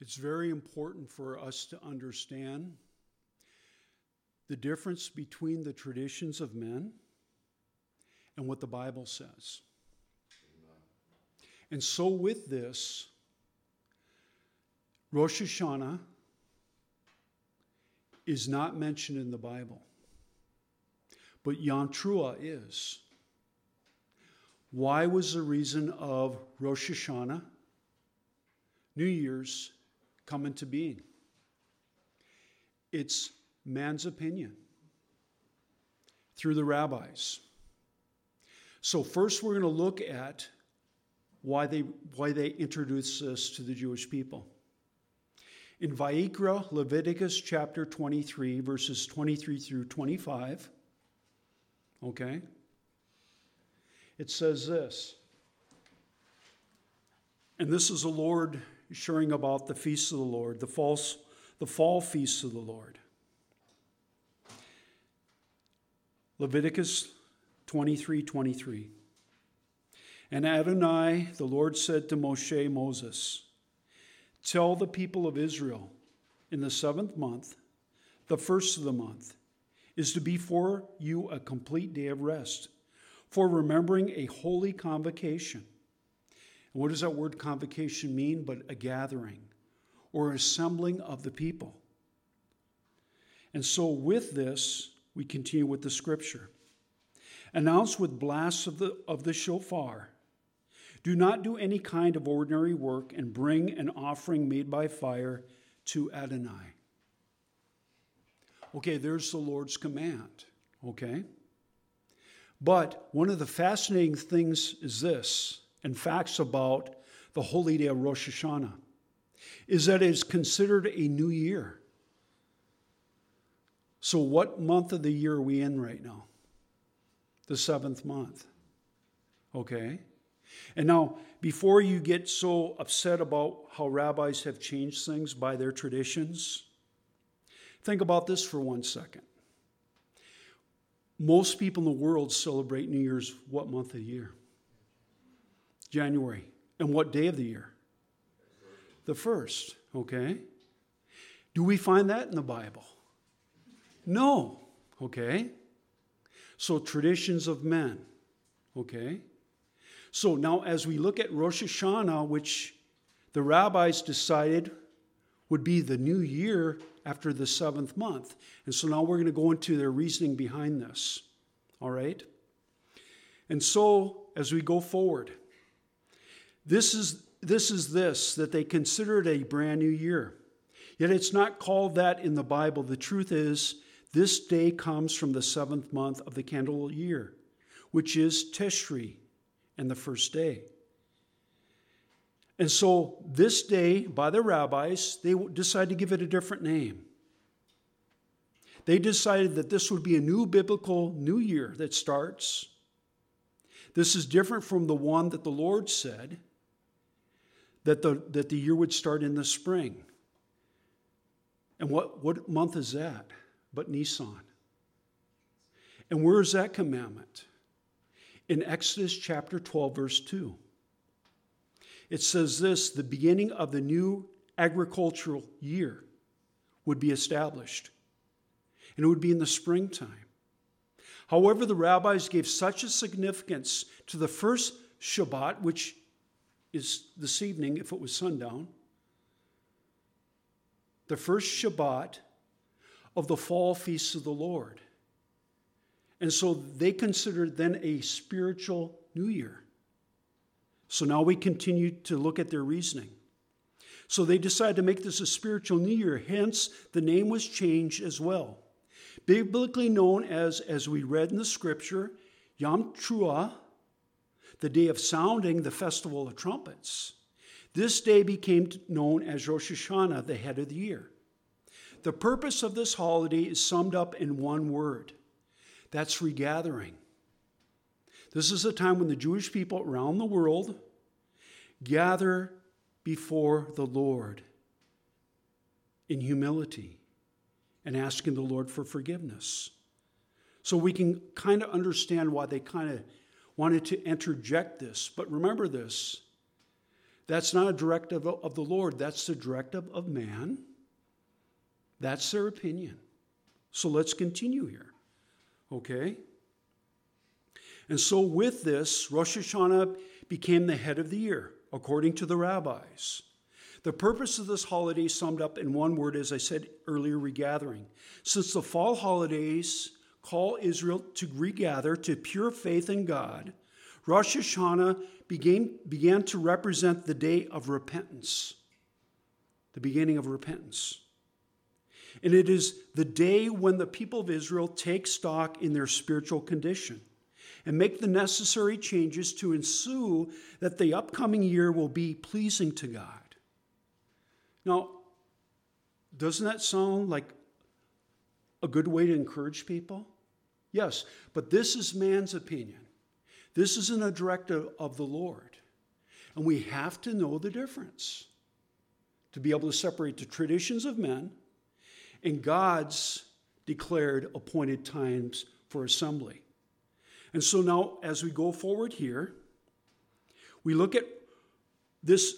It's very important for us to understand the difference between the traditions of men and what the Bible says. Amen. And so with this, Rosh Hashanah is not mentioned in the Bible, but Yom Teruah is. Why was the reason of Rosh Hashanah, New Year's, come into being? It's man's opinion through the rabbis. So first we're going to look at why they introduced this to the Jewish people. In Vayikra, Leviticus chapter 23, verses 23 through 25, okay, it says this, and this is the Lord sharing about the feast of the Lord, the fall feast of the Lord. Leviticus 23:23. And Adonai, the Lord, said to Moshe, Moses, tell the people of Israel, in the seventh month, the first of the month, is to be for you a complete day of rest, for remembering a holy convocation. And what does that word convocation mean but a gathering or assembling of the people? And so with this, we continue with the scripture. Announce with blasts of the shofar. Do not do any kind of ordinary work, and bring an offering made by fire to Adonai. Okay, there's the Lord's command, okay? But one of the fascinating things is this, and facts about the holy day of Rosh Hashanah, is that it is considered a new year. So what month of the year are we in right now? The seventh month, okay? And now, before you get so upset about how rabbis have changed things by their traditions, think about this for 1 second. Most people in the world celebrate New Year's what month of the year? January. And what day of the year? The first, okay? Do we find that in the Bible? No, okay? So traditions of men, okay? So now as we look at Rosh Hashanah, which the rabbis decided would be the new year after the seventh month. And so now we're going to go into their reasoning behind this. All right? And so as we go forward, that they considered a brand new year. Yet it's not called that in the Bible. The truth is, this day comes from the seventh month of the candle year, which is Tishri, and the first day. And so this day, by the rabbis, they decided to give it a different name. They decided that this would be a new biblical new year that starts. This is different from the one that the Lord said, that the year would start in the spring. And what month is that? But Nisan. And where is that commandment? In Exodus chapter 12, verse 2, it says this, the beginning of the new agricultural year would be established, and it would be in the springtime. However, the rabbis gave such a significance to the first Shabbat, which is this evening if it was sundown, the first Shabbat of the fall feast of the Lord. And so they considered then a spiritual new year. So now we continue to look at their reasoning. So they decided to make this a spiritual new year. Hence, the name was changed as well. Biblically known as we read in the scripture, Yom Teruah, the day of sounding, the festival of trumpets. This day became known as Rosh Hashanah, the head of the year. The purpose of this holiday is summed up in one word. That's regathering. This is a time when the Jewish people around the world gather before the Lord in humility and asking the Lord for forgiveness. So we can kind of understand why they kind of wanted to interject this. But remember this, That's not a directive of the Lord. That's the directive of man. That's their opinion. So let's continue here, okay? And so with this, Rosh Hashanah became the head of the year, according to the rabbis. The purpose of this holiday summed up in one word, as I said earlier, regathering. Since the fall holidays call Israel to regather to pure faith in God, Rosh Hashanah began to represent the day of repentance, the beginning of repentance. And it is the day when the people of Israel take stock in their spiritual condition and make the necessary changes to ensure that the upcoming year will be pleasing to God. Now, doesn't that sound like a good way to encourage people? Yes, but this is man's opinion. This isn't a directive of the Lord. And we have to know the difference to be able to separate the traditions of men and God's declared appointed times for assembly. And so now, as we go forward here, we look at this.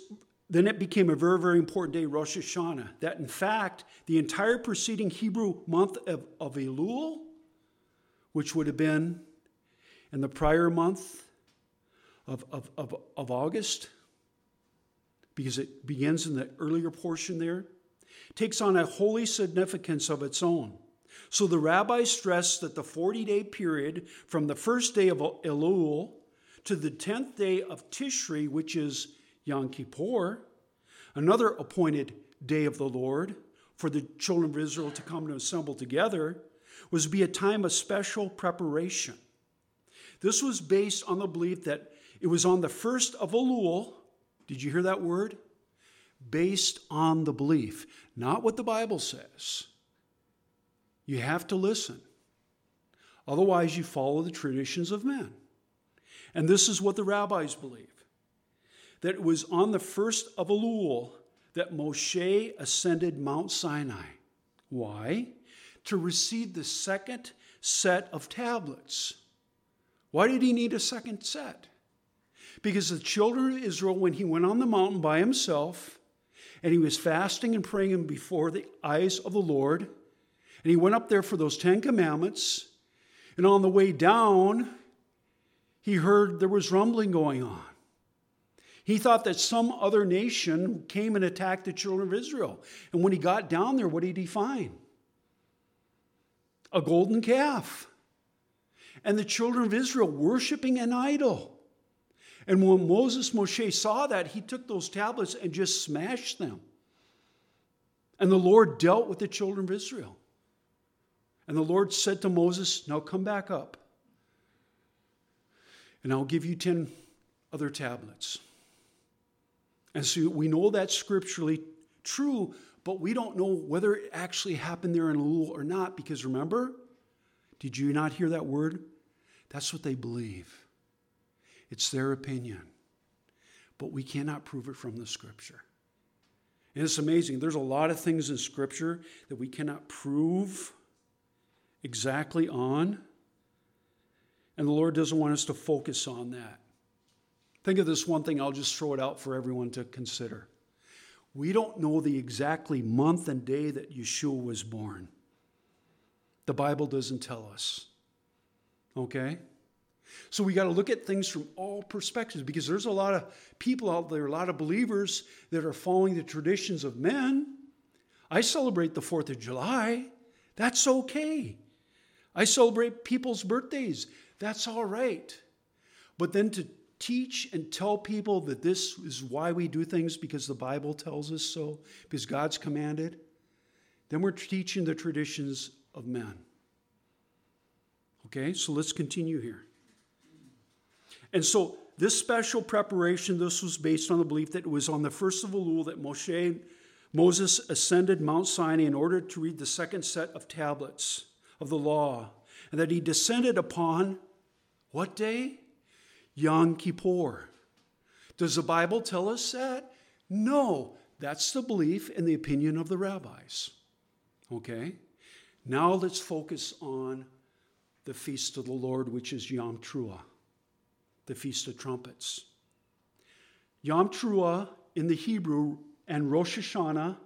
Then it became a very, very important day, Rosh Hashanah, that in fact, the entire preceding Hebrew month of Elul, which would have been in the prior month of August, because it begins in the earlier portion there, takes on a holy significance of its own. So the rabbis stress that the 40-day period from the first day of Elul to the 10th day of Tishri, which is Yom Kippur, another appointed day of the Lord for the children of Israel to come to assemble together, was to be a time of special preparation. This was based on the belief that it was on the first of Elul. Did you hear that word? Based on the belief, not what the Bible says. You have to listen. Otherwise, you follow the traditions of men. And this is what the rabbis believe, that it was on the first of Elul that Moshe ascended Mount Sinai. Why? To receive the second set of tablets. Why did he need a second set? Because the children of Israel, when he went on the mountain by himself, and he was fasting and praying before the eyes of the Lord, and he went up there for those 10 commandments, and on the way down, he heard there was rumbling going on. He thought that some other nation came and attacked the children of Israel. And when he got down there, what did he find? A golden calf. And the children of Israel worshiping an idol. And when Moshe saw that, he took those tablets and just smashed them. And the Lord dealt with the children of Israel. And the Lord said to Moses, now come back up, and I'll give you 10 other tablets. And so we know that's scripturally true, but we don't know whether it actually happened there in Elul or not, because remember, did you not hear that word? That's what they believe. It's their opinion, but we cannot prove it from the scripture. And it's amazing. There's a lot of things in scripture that we cannot prove exactly on, and the Lord doesn't want us to focus on that. Think of this one thing. I'll just throw it out for everyone to consider. We don't know the exactly month and day that Yeshua was born. The Bible doesn't tell us, okay? So we got to look at things from all perspectives, because there's a lot of people out there, a lot of believers that are following the traditions of men. I celebrate the 4th of July. That's okay. I celebrate people's birthdays. That's all right. But then to teach and tell people that this is why we do things because the Bible tells us so, because God's commanded, then we're teaching the traditions of men. Okay, so let's continue here. And so this special preparation, this was based on the belief that it was on the first of Elul that Moses ascended Mount Sinai in order to read the second set of tablets of the law, and that he descended upon what day? Yom Kippur. Does the Bible tell us that? No, that's the belief and the opinion of the rabbis. Okay, now let's focus on the feast of the Lord, which is Yom Teruah, the Feast of Trumpets. Yom Teruah in the Hebrew and Rosh Hashanah,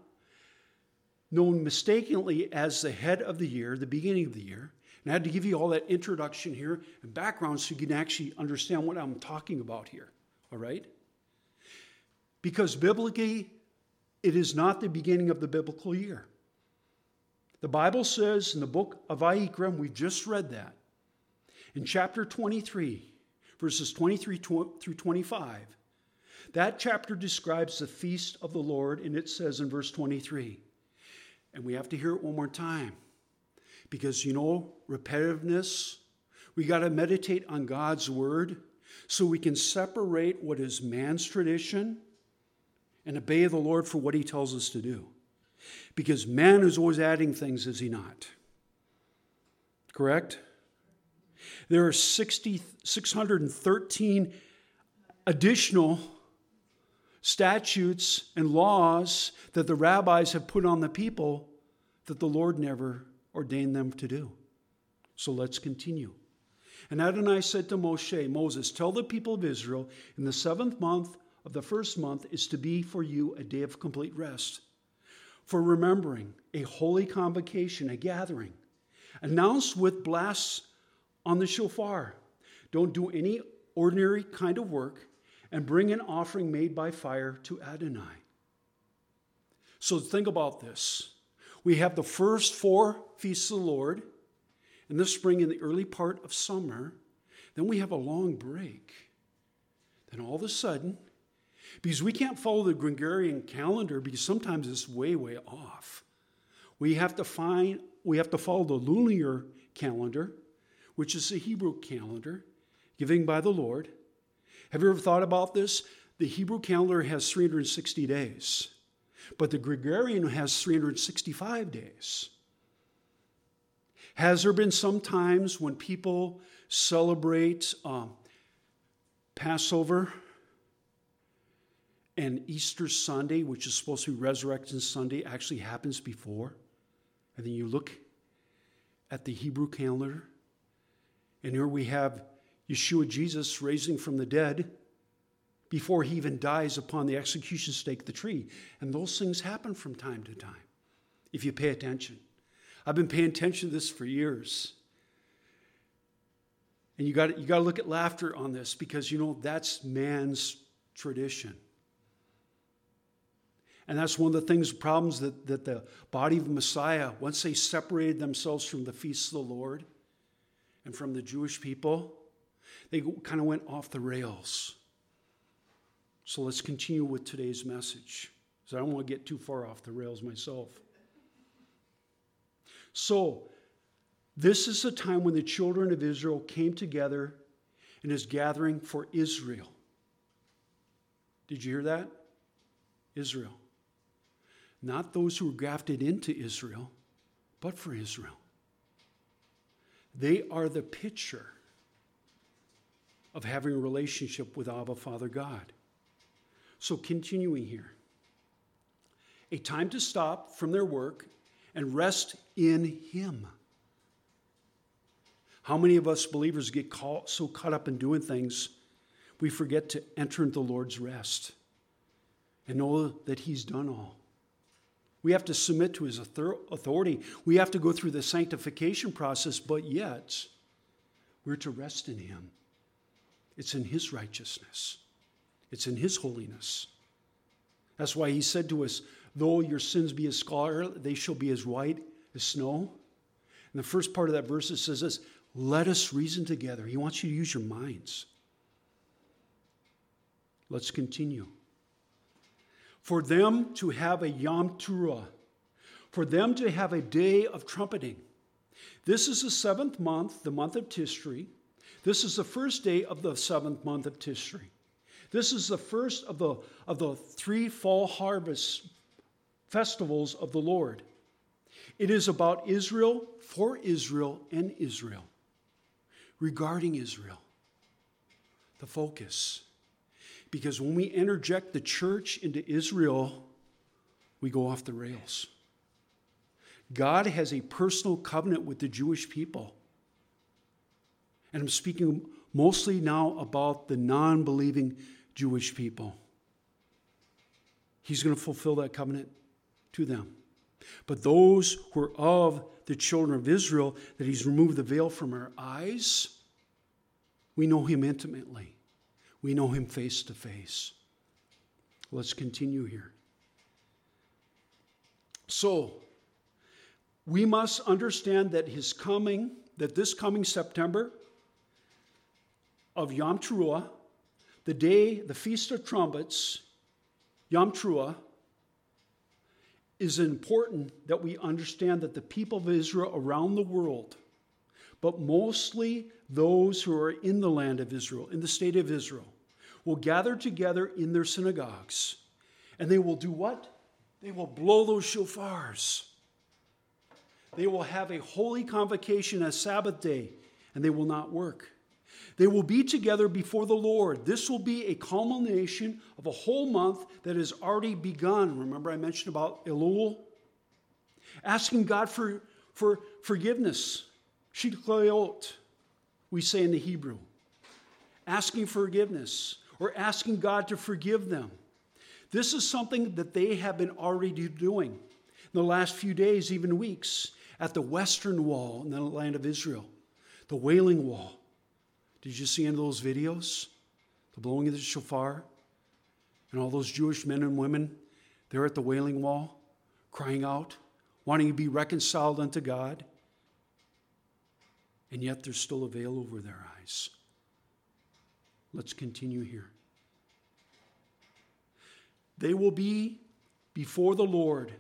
known mistakenly as the head of the year, the beginning of the year. And I had to give you all that introduction here and background so you can actually understand what I'm talking about here, all right? Because biblically, it is not the beginning of the biblical year. The Bible says in the book of Vayikra, and we just read that, in chapter 23, verses 23 through 25, that chapter describes the feast of the Lord, and it says in verse 23, and we have to hear it one more time, because, you know, repetitiveness, we got to meditate on God's word so we can separate what is man's tradition and obey the Lord for what he tells us to do. Because man is always adding things, is he not? Correct? There are 613 additional statutes and laws that the rabbis have put on the people that the Lord never ordained them to do. So let's continue. And Adonai said to Moshe, Moses, tell the people of Israel, in the seventh month of the first month is to be for you a day of complete rest, for remembering, a holy convocation, a gathering, announced with blasts on the shofar. Don't do any ordinary kind of work, and bring an offering made by fire to Adonai. So think about this. We have the first four feasts of the Lord in the spring and the early part of summer. Then we have a long break. Then all of a sudden, because we can't follow the Gregorian calendar because sometimes it's way, way off. We have to follow the lunar calendar, which is the Hebrew calendar, given by the Lord. Have you ever thought about this? The Hebrew calendar has 360 days, but the Gregorian has 365 days. Has there been some times when people celebrate Passover and Easter Sunday, which is supposed to be Resurrection Sunday, actually happens before? And then you look at the Hebrew calendar, and here we have Yeshua, Jesus, raising from the dead before he even dies upon the execution stake, the tree. And those things happen from time to time, if you pay attention. I've been paying attention to this for years. And you got to look at laughter on this because, you know, that's man's tradition. And that's one of the things, problems that the body of Messiah, once they separated themselves from the feasts of the Lord and from the Jewish people, they kind of went off the rails. So let's continue with today's message, because I don't want to get too far off the rails myself. So this is the time when the children of Israel came together and is gathering for Israel. Did you hear that? Israel. Not those who were grafted into Israel, but for Israel. They are the picture of having a relationship with Abba, Father God. So continuing here. A time to stop from their work and rest in Him. How many of us believers get so caught up in doing things, we forget to enter into the Lord's rest and know that He's done all. We have to submit to His authority. We have to go through the sanctification process, but yet we're to rest in Him. It's in His righteousness. It's in His holiness. That's why He said to us, though your sins be as scarlet, they shall be as white as snow. And the first part of that verse, it says this, let us reason together. He wants you to use your minds. Let's continue. For them to have a Yom Teruah, for them to have a day of trumpeting. This is the seventh month, the month of Tishri. This is the first day of the seventh month of Tishri. This is the first of the three fall harvest festivals of the Lord. It is about Israel, for Israel, and Israel. Regarding Israel, the focus. Because when we interject the church into Israel, we go off the rails. God has a personal covenant with the Jewish people. And I'm speaking mostly now about the non-believing Jewish people. he's going to fulfill that covenant to them. But those who are of the children of Israel, that he's removed the veil from our eyes, we know him intimately. We know him face to face. Let's continue here. So, we must understand that his coming, that this coming September of Yom Teruah, the day, the Feast of Trumpets, Yom Teruah, is important that we understand that the people of Israel around the world, but mostly those who are in the land of Israel, in the state of Israel, will gather together in their synagogues, and they will do what? They will blow those shofars. They will have a holy convocation, a Sabbath day, and they will not work. They will be together before the Lord. This will be a culmination of a whole month that has already begun. Remember I mentioned about Elul? Asking God for forgiveness. Shiklayot, we say in the Hebrew. Asking forgiveness or asking God to forgive them. This is something that they have been already doing in the last few days, even weeks, at the Western Wall in the land of Israel, the Wailing Wall. Did you see any of those videos? The blowing of the shofar and all those Jewish men and women there at the Wailing Wall, crying out, wanting to be reconciled unto God. And yet there's still a veil over their eyes. Let's continue here. They will be before the Lord.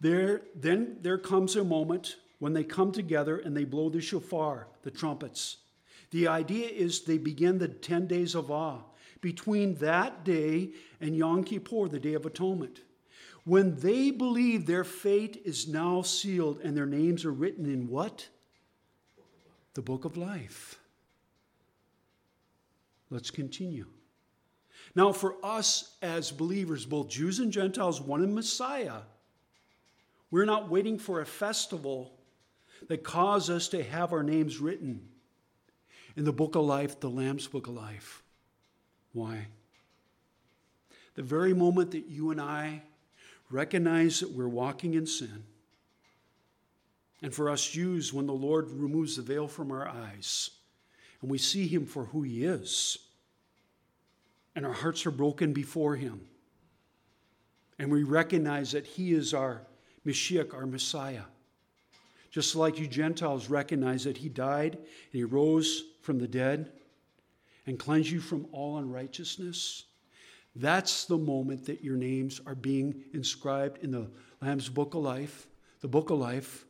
Then there comes a moment when they come together and they blow the shofar, the trumpets. The idea is they begin the 10 days of awe between that day and Yom Kippur, the Day of Atonement. When they believe their fate is now sealed and their names are written in what? The Book of Life. Let's continue. Now for us as believers, both Jews and Gentiles, one in Messiah, we're not waiting for a festival that cause us to have our names written in the Book of Life, the Lamb's Book of Life. Why? The very moment that you and I recognize that we're walking in sin, and for us Jews, when the Lord removes the veil from our eyes, and we see him for who he is, and our hearts are broken before him, and we recognize that he is our Mashiach, our Messiah. Just like you Gentiles recognize that he died and he rose from the dead and cleansed you from all unrighteousness, that's the moment that your names are being inscribed in the Lamb's Book of Life, the Book of Life.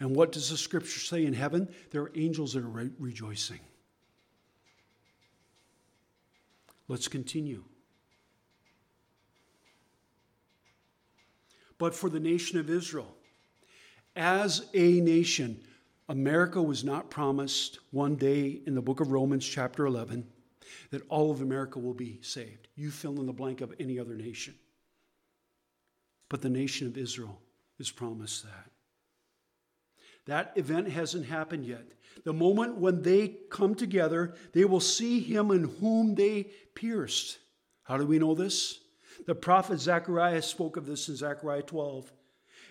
And what does the scripture say in heaven? There are angels that are rejoicing. Let's continue. But for the nation of Israel, as a nation, America was not promised one day in the book of Romans chapter 11 that all of America will be saved. You fill in the blank of any other nation. But the nation of Israel is promised that. That event hasn't happened yet. The moment when they come together, they will see him in whom they pierced. How do we know this? The prophet Zechariah spoke of this in Zechariah 12.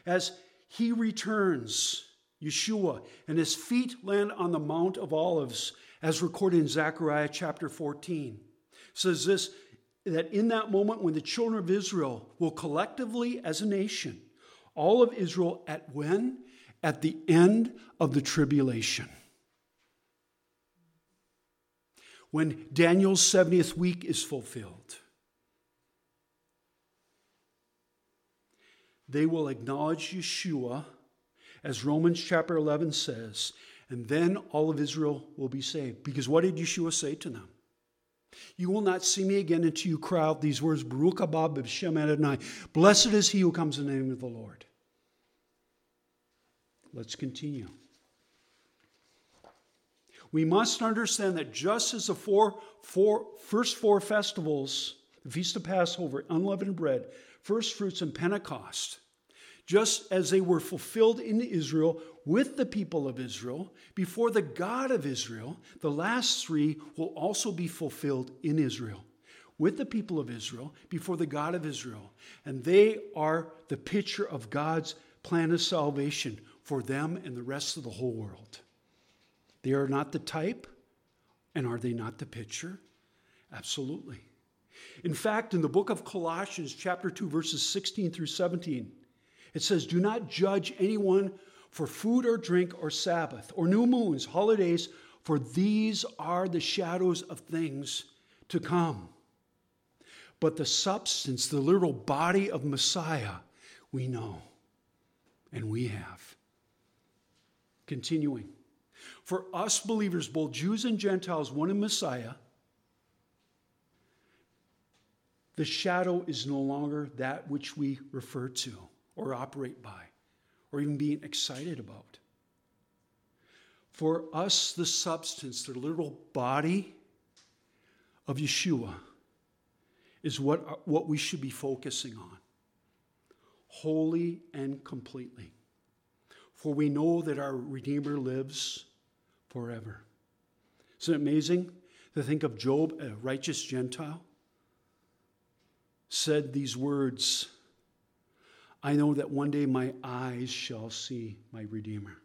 As he returns, Yeshua, and his feet land on the Mount of Olives, as recorded in Zechariah chapter 14. It says this, that in that moment when the children of Israel will collectively, as a nation, all of Israel at when? At the end of the tribulation. When Daniel's 70th week is fulfilled, they will acknowledge Yeshua, as Romans chapter 11 says, and then all of Israel will be saved. Because what did Yeshua say to them? You will not see me again until you cry out these words, Baruch haba b'shem Adonai. Blessed is he who comes in the name of the Lord. Let's continue. We must understand that just as the first four festivals, the Feast of Passover, Unleavened Bread, First Fruits and Pentecost, just as they were fulfilled in Israel with the people of Israel, before the God of Israel, the last three will also be fulfilled in Israel. with the people of Israel before the God of Israel. And they are the picture of God's plan of salvation for them and the rest of the whole world. They are not the type, and are they not the picture? Absolutely. In fact, in the book of Colossians, chapter 2, verses 16 through 17, it says, "Do not judge anyone for food or drink or Sabbath or new moons, holidays, for these are the shadows of things to come. But the substance, the literal body of Messiah, we know and we have." Continuing, "For us believers, both Jews and Gentiles, one in Messiah, the shadow is no longer that which we refer to or operate by or even being excited about. For us, the substance, the literal body of Yeshua is what we should be focusing on, wholly and completely. For we know that our Redeemer lives forever." Isn't it amazing to think of Job, a righteous Gentile, said these words, "I know that one day my eyes shall see my Redeemer."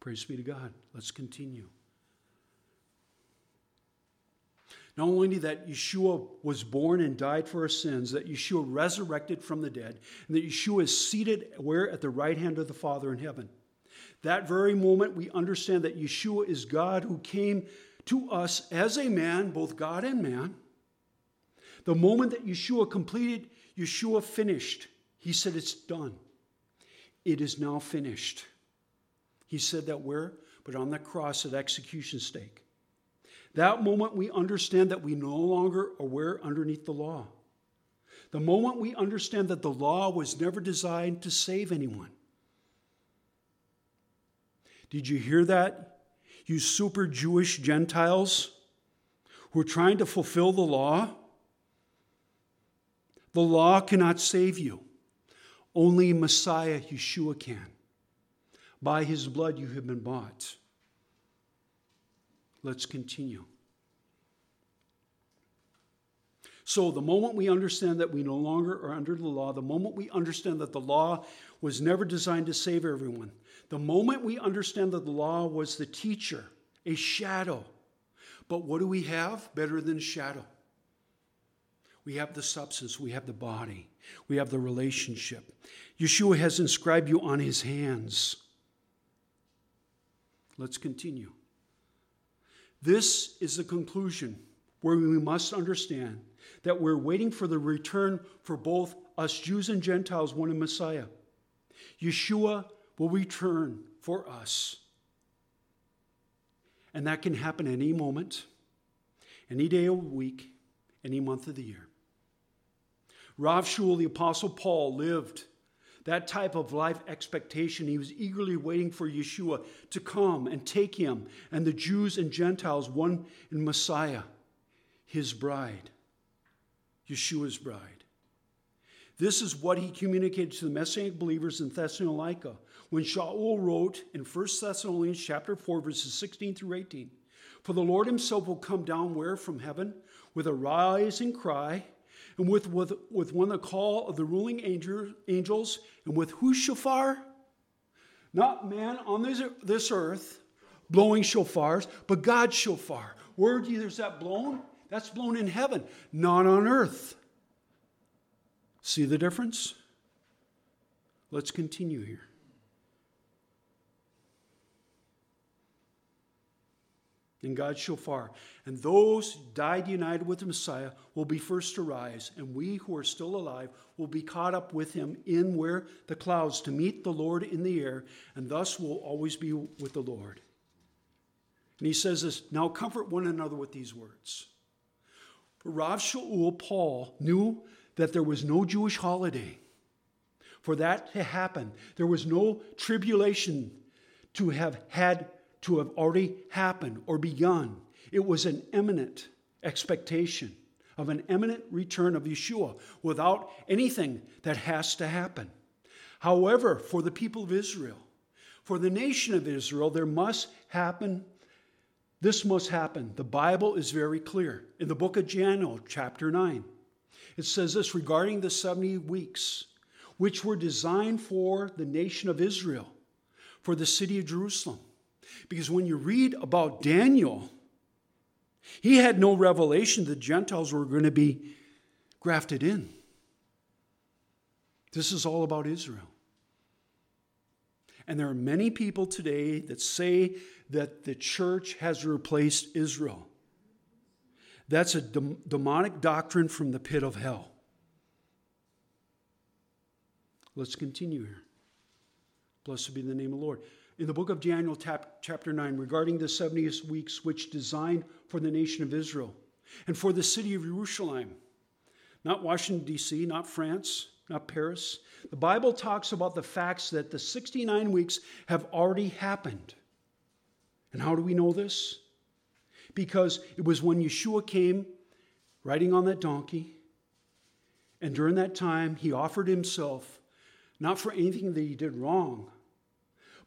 Praise be to God. Let's continue. Not only that Yeshua was born and died for our sins, that Yeshua resurrected from the dead, and that Yeshua is seated where? At the right hand of the Father in heaven. That very moment we understand that Yeshua is God who came to us as a man, both God and man. The moment that Yeshua completed, Yeshua finished. He said, "It's done. It is now finished." He said that where? But on the cross at execution stake. That moment we understand that we no longer are where? Underneath the law. The moment we understand that the law was never designed to save anyone. Did you hear that? You super Jewish Gentiles who are trying to fulfill the law. The law cannot save you. Only Messiah Yeshua can. By his blood you have been bought. Let's continue. So the moment we understand that we no longer are under the law, the moment we understand that the law was never designed to save everyone, the moment we understand that the law was the teacher, a shadow. But what do we have better than a shadow? We have the substance, we have the body, we have the relationship. Yeshua has inscribed you on his hands. Let's continue. This is the conclusion where we must understand that we're waiting for the return for both us Jews and Gentiles, one in Messiah. Yeshua will return for us. And that can happen any moment, any day of the week, any month of the year. Rav Shul, the Apostle Paul, lived that type of life expectation. He was eagerly waiting for Yeshua to come and take him and the Jews and Gentiles, one in Messiah, his bride, Yeshua's bride. This is what he communicated to the Messianic believers in Thessalonica when Shaul wrote in 1 Thessalonians chapter 4, verses 16 through 18, "For the Lord himself will come down where? From heaven, with a rising cry, and with one the call of the ruling angels, and with whose shofar? Not man on this earth blowing shofars, but God's shofar." Where is that blown? That's blown in heaven, not on earth. See the difference? Let's continue here. In God's shofar. "And those who died united with the Messiah will be first to rise, and we who are still alive will be caught up with him in where? The clouds to meet the Lord in the air, and thus will always be with the Lord." And he says this, "Now comfort one another with these words." For Rav Shaul, Paul, knew that there was no Jewish holiday for that to happen. There was no tribulation to have already happened or begun. It was an imminent expectation of an imminent return of Yeshua without anything that has to happen. However, for the people of Israel, for the nation of Israel, there must happen This must happen. The Bible is very clear. In the book of Daniel, chapter 9, it says this regarding the 70 weeks, which were designed for the nation of Israel, for the city of Jerusalem. Because when you read about Daniel, he had no revelation the Gentiles were going to be grafted in. This is all about Israel. And there are many people today that say that the church has replaced Israel. That's a demonic doctrine from the pit of hell. Let's continue here. Blessed be the name of the Lord. In the book of Daniel, chapter 9, regarding the 70th weeks which designed for the nation of Israel and for the city of Jerusalem, not Washington, D.C., not France, not Paris. The Bible talks about the facts that the 69 weeks have already happened. And how do we know this? Because it was when Yeshua came riding on that donkey, and during that time he offered himself, not for anything that he did wrong,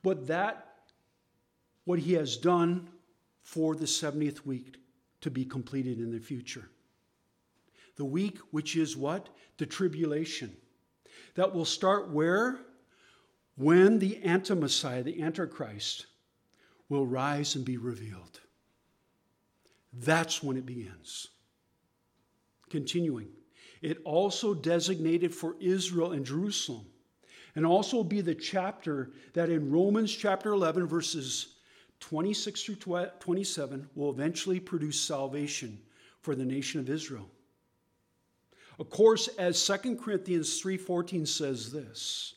but that what he has done for the 70th week to be completed in the future. The week which is what? The tribulation. That will start where? When the anti-Messiah, the Antichrist, will rise and be revealed. That's when it begins. Continuing. It also designated for Israel and Jerusalem, and also be the chapter that in Romans chapter 11, verses 26 through 27, will eventually produce salvation for the nation of Israel. Of course, as 2 Corinthians 3:14 says this,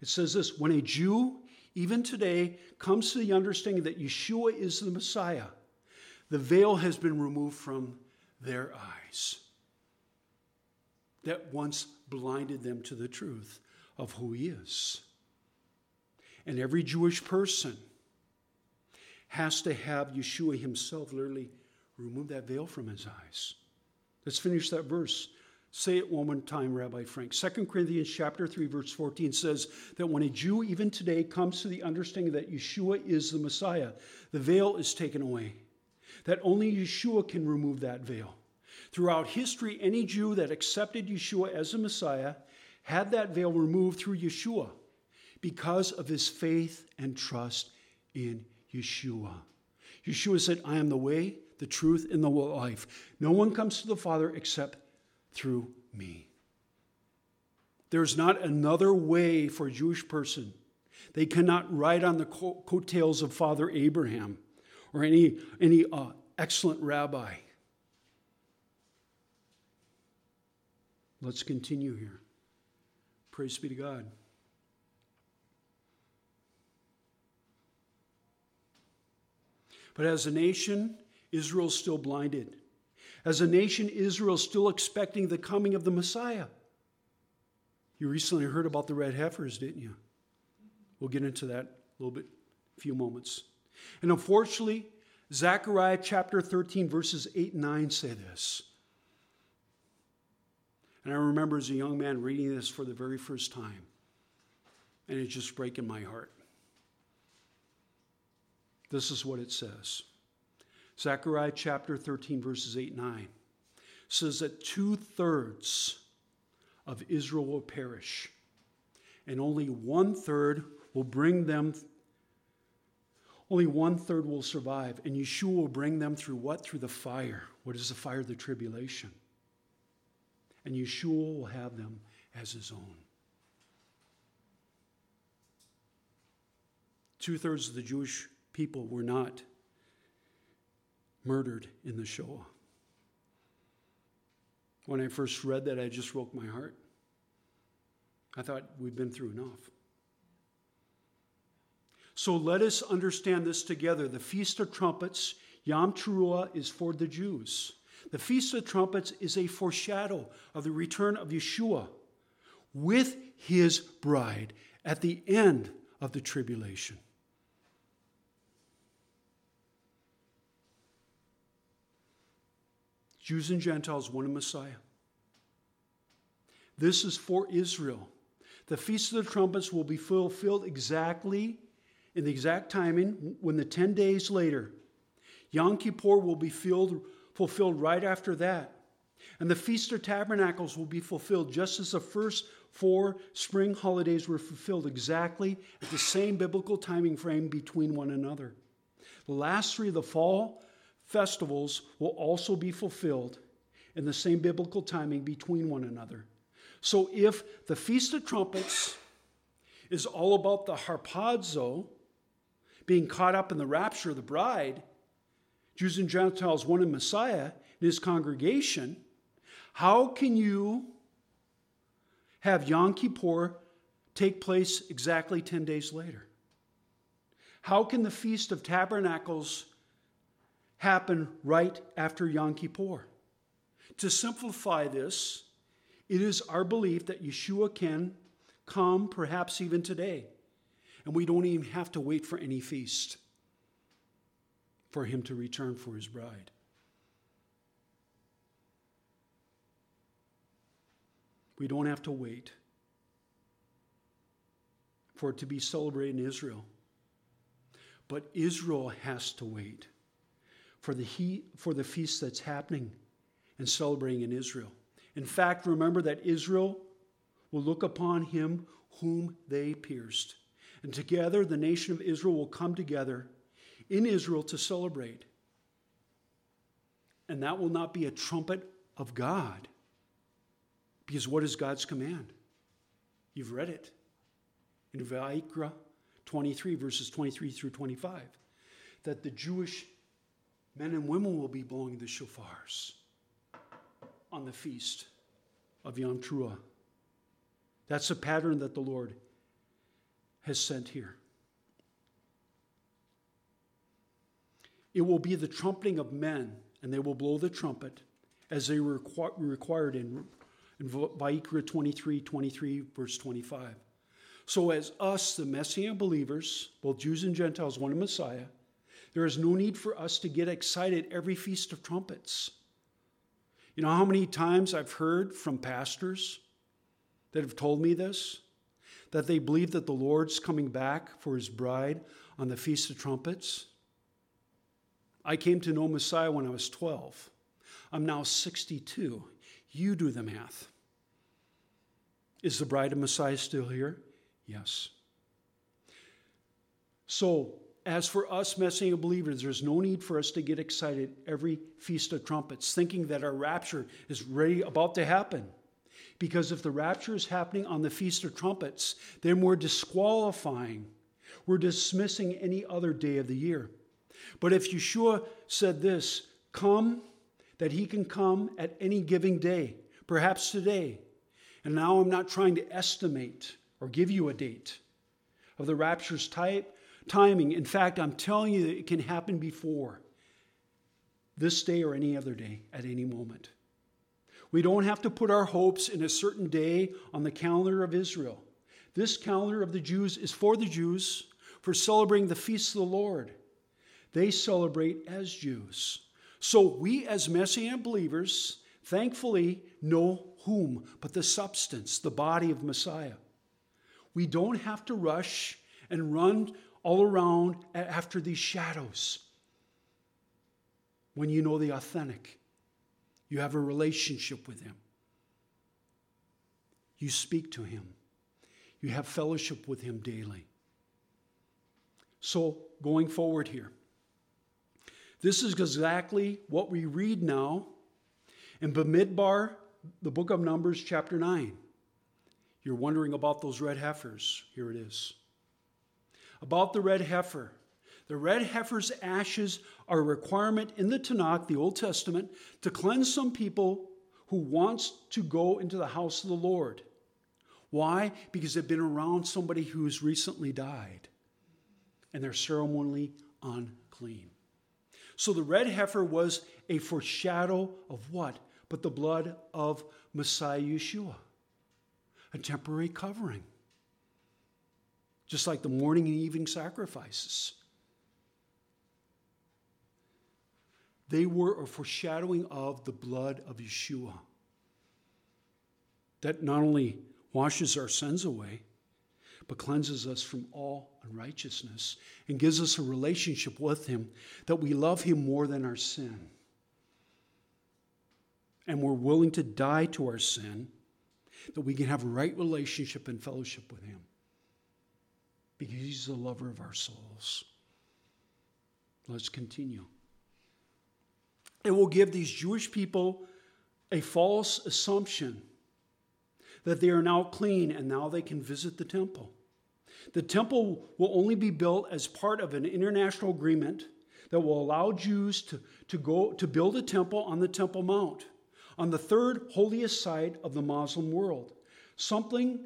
it says this, when a Jew, even today, comes to the understanding that Yeshua is the Messiah, the veil has been removed from their eyes that once blinded them to the truth of who he is. And every Jewish person has to have Yeshua himself literally remove that veil from his eyes. Let's finish that verse. Say it one more time, Rabbi Frank. 2 Corinthians chapter 3, verse 14 says that when a Jew even today comes to the understanding that Yeshua is the Messiah, the veil is taken away. That only Yeshua can remove that veil. Throughout history, any Jew that accepted Yeshua as the Messiah had that veil removed through Yeshua because of his faith and trust in Yeshua. Yeshua said, I am the way, the truth, and the life. No one comes to the Father except through me. There's not another way for a Jewish person. They cannot ride on the coattails of Father Abraham or any excellent rabbi. Let's continue here. Praise be to God. But as a nation, Israel's still blinded. As a nation, Israel's still expecting the coming of the Messiah. You recently heard about the red heifers, didn't you? We'll get into that a little bit, a few moments. And unfortunately, Zechariah chapter 13, verses 8 and 9 say this. And I remember as a young man reading this for the very first time, and it's just breaking my heart. This is what it says. Zechariah chapter 13, verses 8 and 9 says that 2/3 of Israel will perish, and only 1/3 will survive, and Yeshua will bring them through what? Through the fire. What is the fire? The tribulation. And Yeshua will have them as his own. 2/3 of the Jewish people were not murdered in the Shoah. When I first read that, I just broke my heart. I thought, we've been through enough. So let us understand this together. The Feast of Trumpets, Yom Teruah, is for the Jews. The Feast of Trumpets is a foreshadow of the return of Yeshua with his bride at the end of the tribulation. Jews and Gentiles, one in Messiah. This is for Israel. The Feast of the Trumpets will be fulfilled exactly in the exact timing when the 10 days later, Yom Kippur will be fulfilled right after that. And the Feast of Tabernacles will be fulfilled just as the first 4 spring holidays were fulfilled exactly at the same biblical timing frame between one another. The last 3 of the fall festivals will also be fulfilled in the same biblical timing between one another. So if the Feast of Trumpets is all about the harpazo being caught up in the rapture of the bride, Jews and Gentiles, one in Messiah, in his congregation, how can you have Yom Kippur take place exactly 10 days later? How can the Feast of Tabernacles happen right after Yom Kippur? To simplify this, it is our belief that Yeshua can come perhaps even today, and we don't even have to wait for any feast for him to return for his bride. We don't have to wait for it to be celebrated in Israel. But Israel has to wait for the feast that's happening and celebrating in Israel. In fact, remember that Israel will look upon him whom they pierced. And together the nation of Israel will come together in Israel to celebrate. And that will not be a trumpet of God. Because what is God's command? You've read it in Vayikra 23, verses 23 through 25, that the Jewish men and women will be blowing the shofars on the feast of Yom Teruah. That's a pattern that the Lord has sent here. It will be the trumpeting of men, and they will blow the trumpet as they were required in Vayikra 23, verse 25. So as us, the Messianic believers, both Jews and Gentiles, one in Messiah, there is no need for us to get excited every Feast of Trumpets. You know how many times I've heard from pastors that have told me this? That they believe that the Lord's coming back for his bride on the Feast of Trumpets. I came to know Messiah when I was 12. I'm now 62. You do the math. Is the bride of Messiah still here? Yes. So, as for us Messianic believers, there's no need for us to get excited every Feast of Trumpets, thinking that our rapture is ready, about to happen. Because if the rapture is happening on the Feast of Trumpets, then we're disqualifying, we're dismissing any other day of the year. But if Yeshua said this, come, that he can come at any given day, perhaps today. And now I'm not trying to estimate or give you a date of the rapture's timing. In fact, I'm telling you that it can happen before this day or any other day at any moment. We don't have to put our hopes in a certain day on the calendar of Israel. This calendar of the Jews is for the Jews, for celebrating the feast of the Lord. They celebrate as Jews. So we as Messianic believers, thankfully, know whom, but the substance, the body of Messiah. We don't have to rush and run all around after these shadows. When you know the authentic, you have a relationship with him. You speak to him. You have fellowship with him daily. So going forward here, this is exactly what we read now in Bamidbar, the book of Numbers, chapter 9. You're wondering about those red heifers. Here it is. About the red heifer. The red heifer's ashes are a requirement in the Tanakh, the Old Testament, to cleanse some people who wants to go into the house of the Lord. Why? Because they've been around somebody who's recently died, and they're ceremonially unclean. So the red heifer was a foreshadow of what? But the blood of Messiah Yeshua. A temporary covering. Just like the morning and evening sacrifices. They were a foreshadowing of the blood of Yeshua. That not only washes our sins away, but cleanses us from all unrighteousness and gives us a relationship with him, that we love him more than our sin. And we're willing to die to our sin, that we can have a right relationship and fellowship with him, because he's the lover of our souls. Let's continue. It will give these Jewish people a false assumption that they are now clean and now they can visit the temple. The temple will only be built as part of an international agreement that will allow Jews to build a temple on the Temple Mount, on the third holiest site of the Muslim world. Something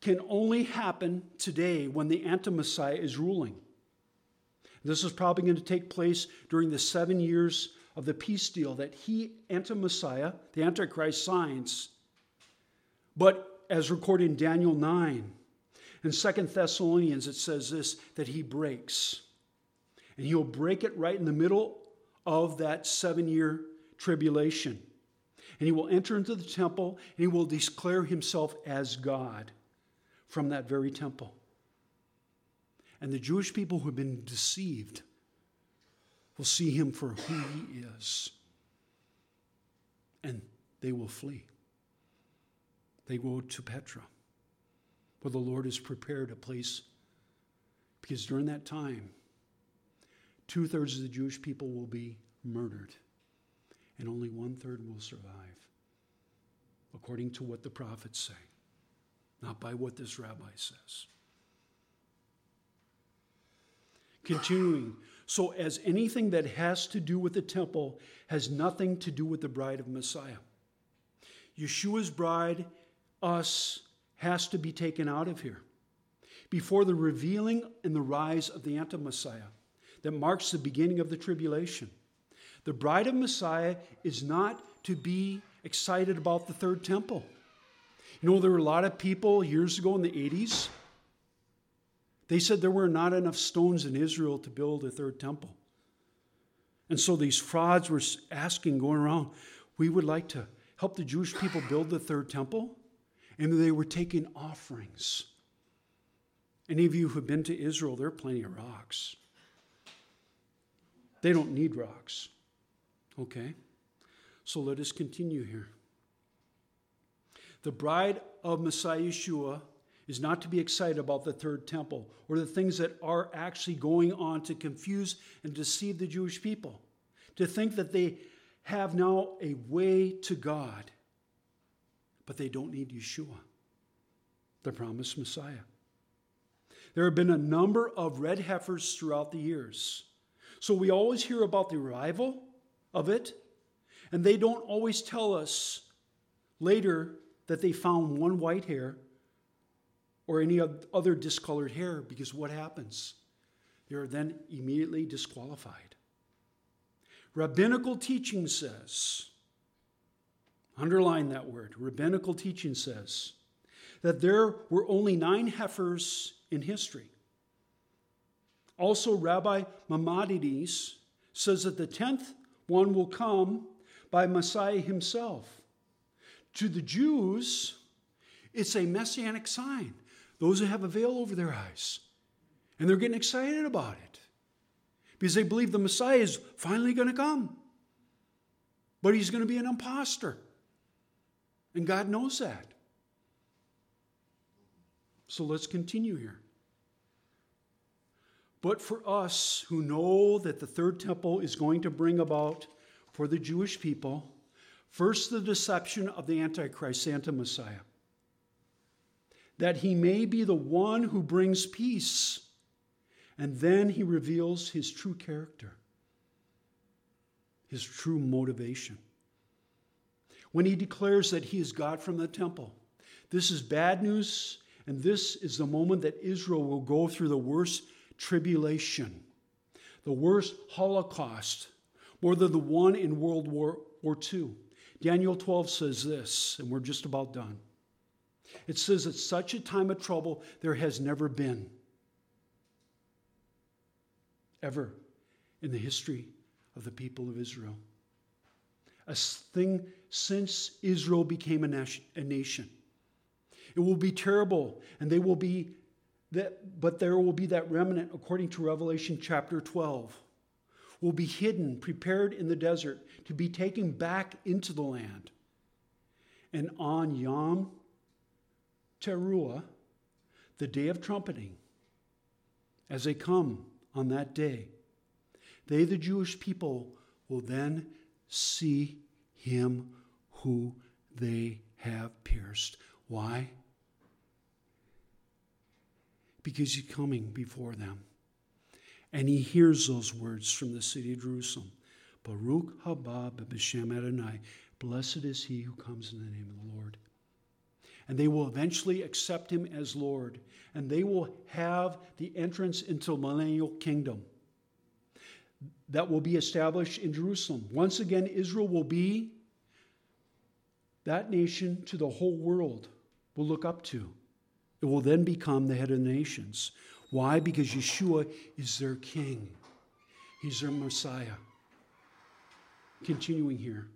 can only happen today when the Anti-Messiah is ruling. This is probably going to take place during the 7 years of the peace deal that he, Anti-Messiah, the Antichrist, signs. But as recorded in Daniel 9 and 2 Thessalonians, it says this, that he breaks. And he'll break it right in the middle of that 7-year tribulation. And he will enter into the temple, and he will declare himself as God from that very temple. And the Jewish people who have been deceived will see him for who he is, and they will flee. They go to Petra, where the Lord has prepared a place, because during that time, 2/3 of the Jewish people will be murdered, and only 1/3 will survive, according to what the prophets say, not by what this rabbi says. Continuing, so as anything that has to do with the temple has nothing to do with the bride of Messiah. Yeshua's bride, us, has to be taken out of here before the revealing and the rise of the Anti-Messiah that marks the beginning of the tribulation. The bride of Messiah is not to be excited about the third temple. You know, there were a lot of people years ago in the 80s, they said there were not enough stones in Israel to build a third temple. And so these frauds were asking, going around, we would like to help the Jewish people build the third temple. And they were taking offerings. Any of you who have been to Israel, there are plenty of rocks. They don't need rocks. Okay? So let us continue here. The bride of Messiah Yeshua is not to be excited about the third temple or the things that are actually going on to confuse and deceive the Jewish people, to think that they have now a way to God, but they don't need Yeshua, the promised Messiah. There have been a number of red heifers throughout the years, so we always hear about the arrival of it, and they don't always tell us later that they found one white hair or any other discolored hair, because what happens? They are then immediately disqualified. Rabbinical teaching says, underline that word, rabbinical teaching says, that there were only 9 heifers in history. Also, Rabbi Maimonides says that the 10th one will come by Messiah himself. To the Jews, it's a messianic sign. Those who have a veil over their eyes. And they're getting excited about it, because they believe the Messiah is finally going to come. But he's going to be an imposter. And God knows that. So let's continue here. But for us who know that the third temple is going to bring about for the Jewish people, first the deception of the Antichrist, Anti-Messiah, that he may be the one who brings peace. And then he reveals his true character, his true motivation, when he declares that he is God from the temple. This is bad news, and this is the moment that Israel will go through the worst tribulation, the worst Holocaust, more than the one in World War II. Daniel 12 says this, and we're just about done. It says that such a time of trouble there has never been, ever, in the history of the people of Israel. A thing since Israel became a nation. It will be terrible, and they will be but there will be that remnant, according to Revelation chapter 12, will be hidden, prepared in the desert to be taken back into the land. And on Yom Teruah, the day of trumpeting, as they come on that day, they, the Jewish people, will then see him who they have pierced. Why? Because he's coming before them. And he hears those words from the city of Jerusalem. Baruch haba b'shem Adonai. Blessed is he who comes in the name of the Lord. And they will eventually accept him as Lord. And they will have the entrance into the millennial kingdom that will be established in Jerusalem. Once again, Israel will be that nation to the whole world will look up to. It will then become the head of the nations. Why? Because Yeshua is their king. He's their Messiah. Continuing here.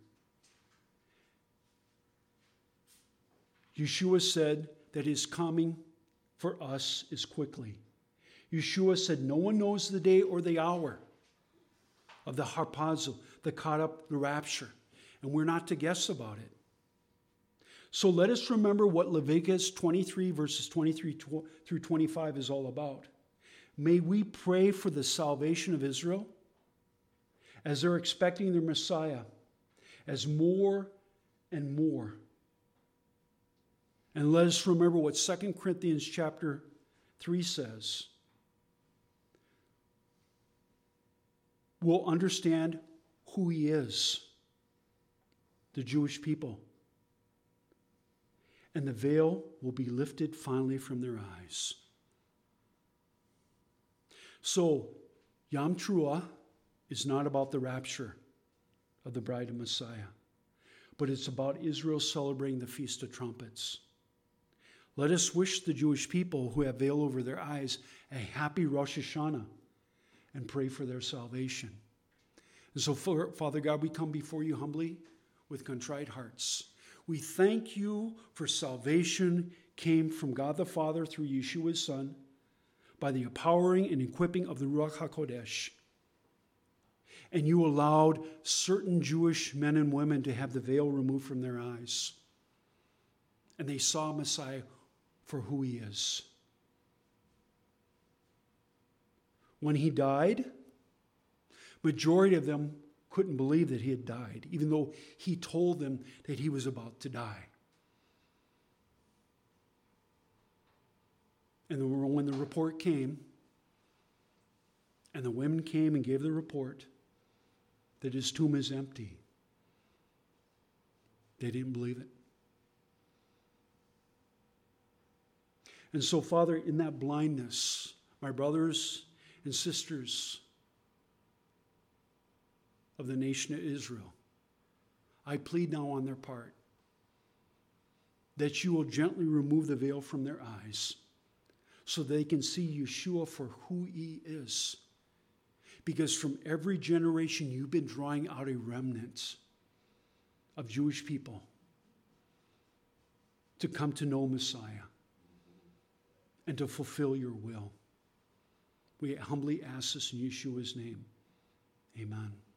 Yeshua said that his coming for us is quickly. Yeshua said no one knows the day or the hour of the harpazo, the caught up, the rapture. And we're not to guess about it. So let us remember what Leviticus 23, verses 23 through 25 is all about. May we pray for the salvation of Israel as they're expecting their Messiah, as more and more. And let us remember what 2 Corinthians chapter 3 says. We'll understand who he is, the Jewish people. And the veil will be lifted finally from their eyes. So, Yom Teruah is not about the rapture of the bride of Messiah, but it's about Israel celebrating the Feast of Trumpets. Let us wish the Jewish people who have veil over their eyes a happy Rosh Hashanah and pray for their salvation. And so, Father God, we come before you humbly with contrite hearts. We thank you for salvation came from God the Father through Yeshua's Son by the empowering and equipping of the Ruach HaKodesh. And you allowed certain Jewish men and women to have the veil removed from their eyes. And they saw Messiah for who he is. When he died, majority of them couldn't believe that he had died, even though he told them that he was about to die. And when the report came, and the women came and gave the report that his tomb is empty, they didn't believe it. And so, Father, in that blindness, my brothers and sisters of the nation of Israel, I plead now on their part that you will gently remove the veil from their eyes so they can see Yeshua for who he is. Because from every generation, you've been drawing out a remnant of Jewish people to come to know Messiah and to fulfill your will. We humbly ask this in Yeshua's name. Amen.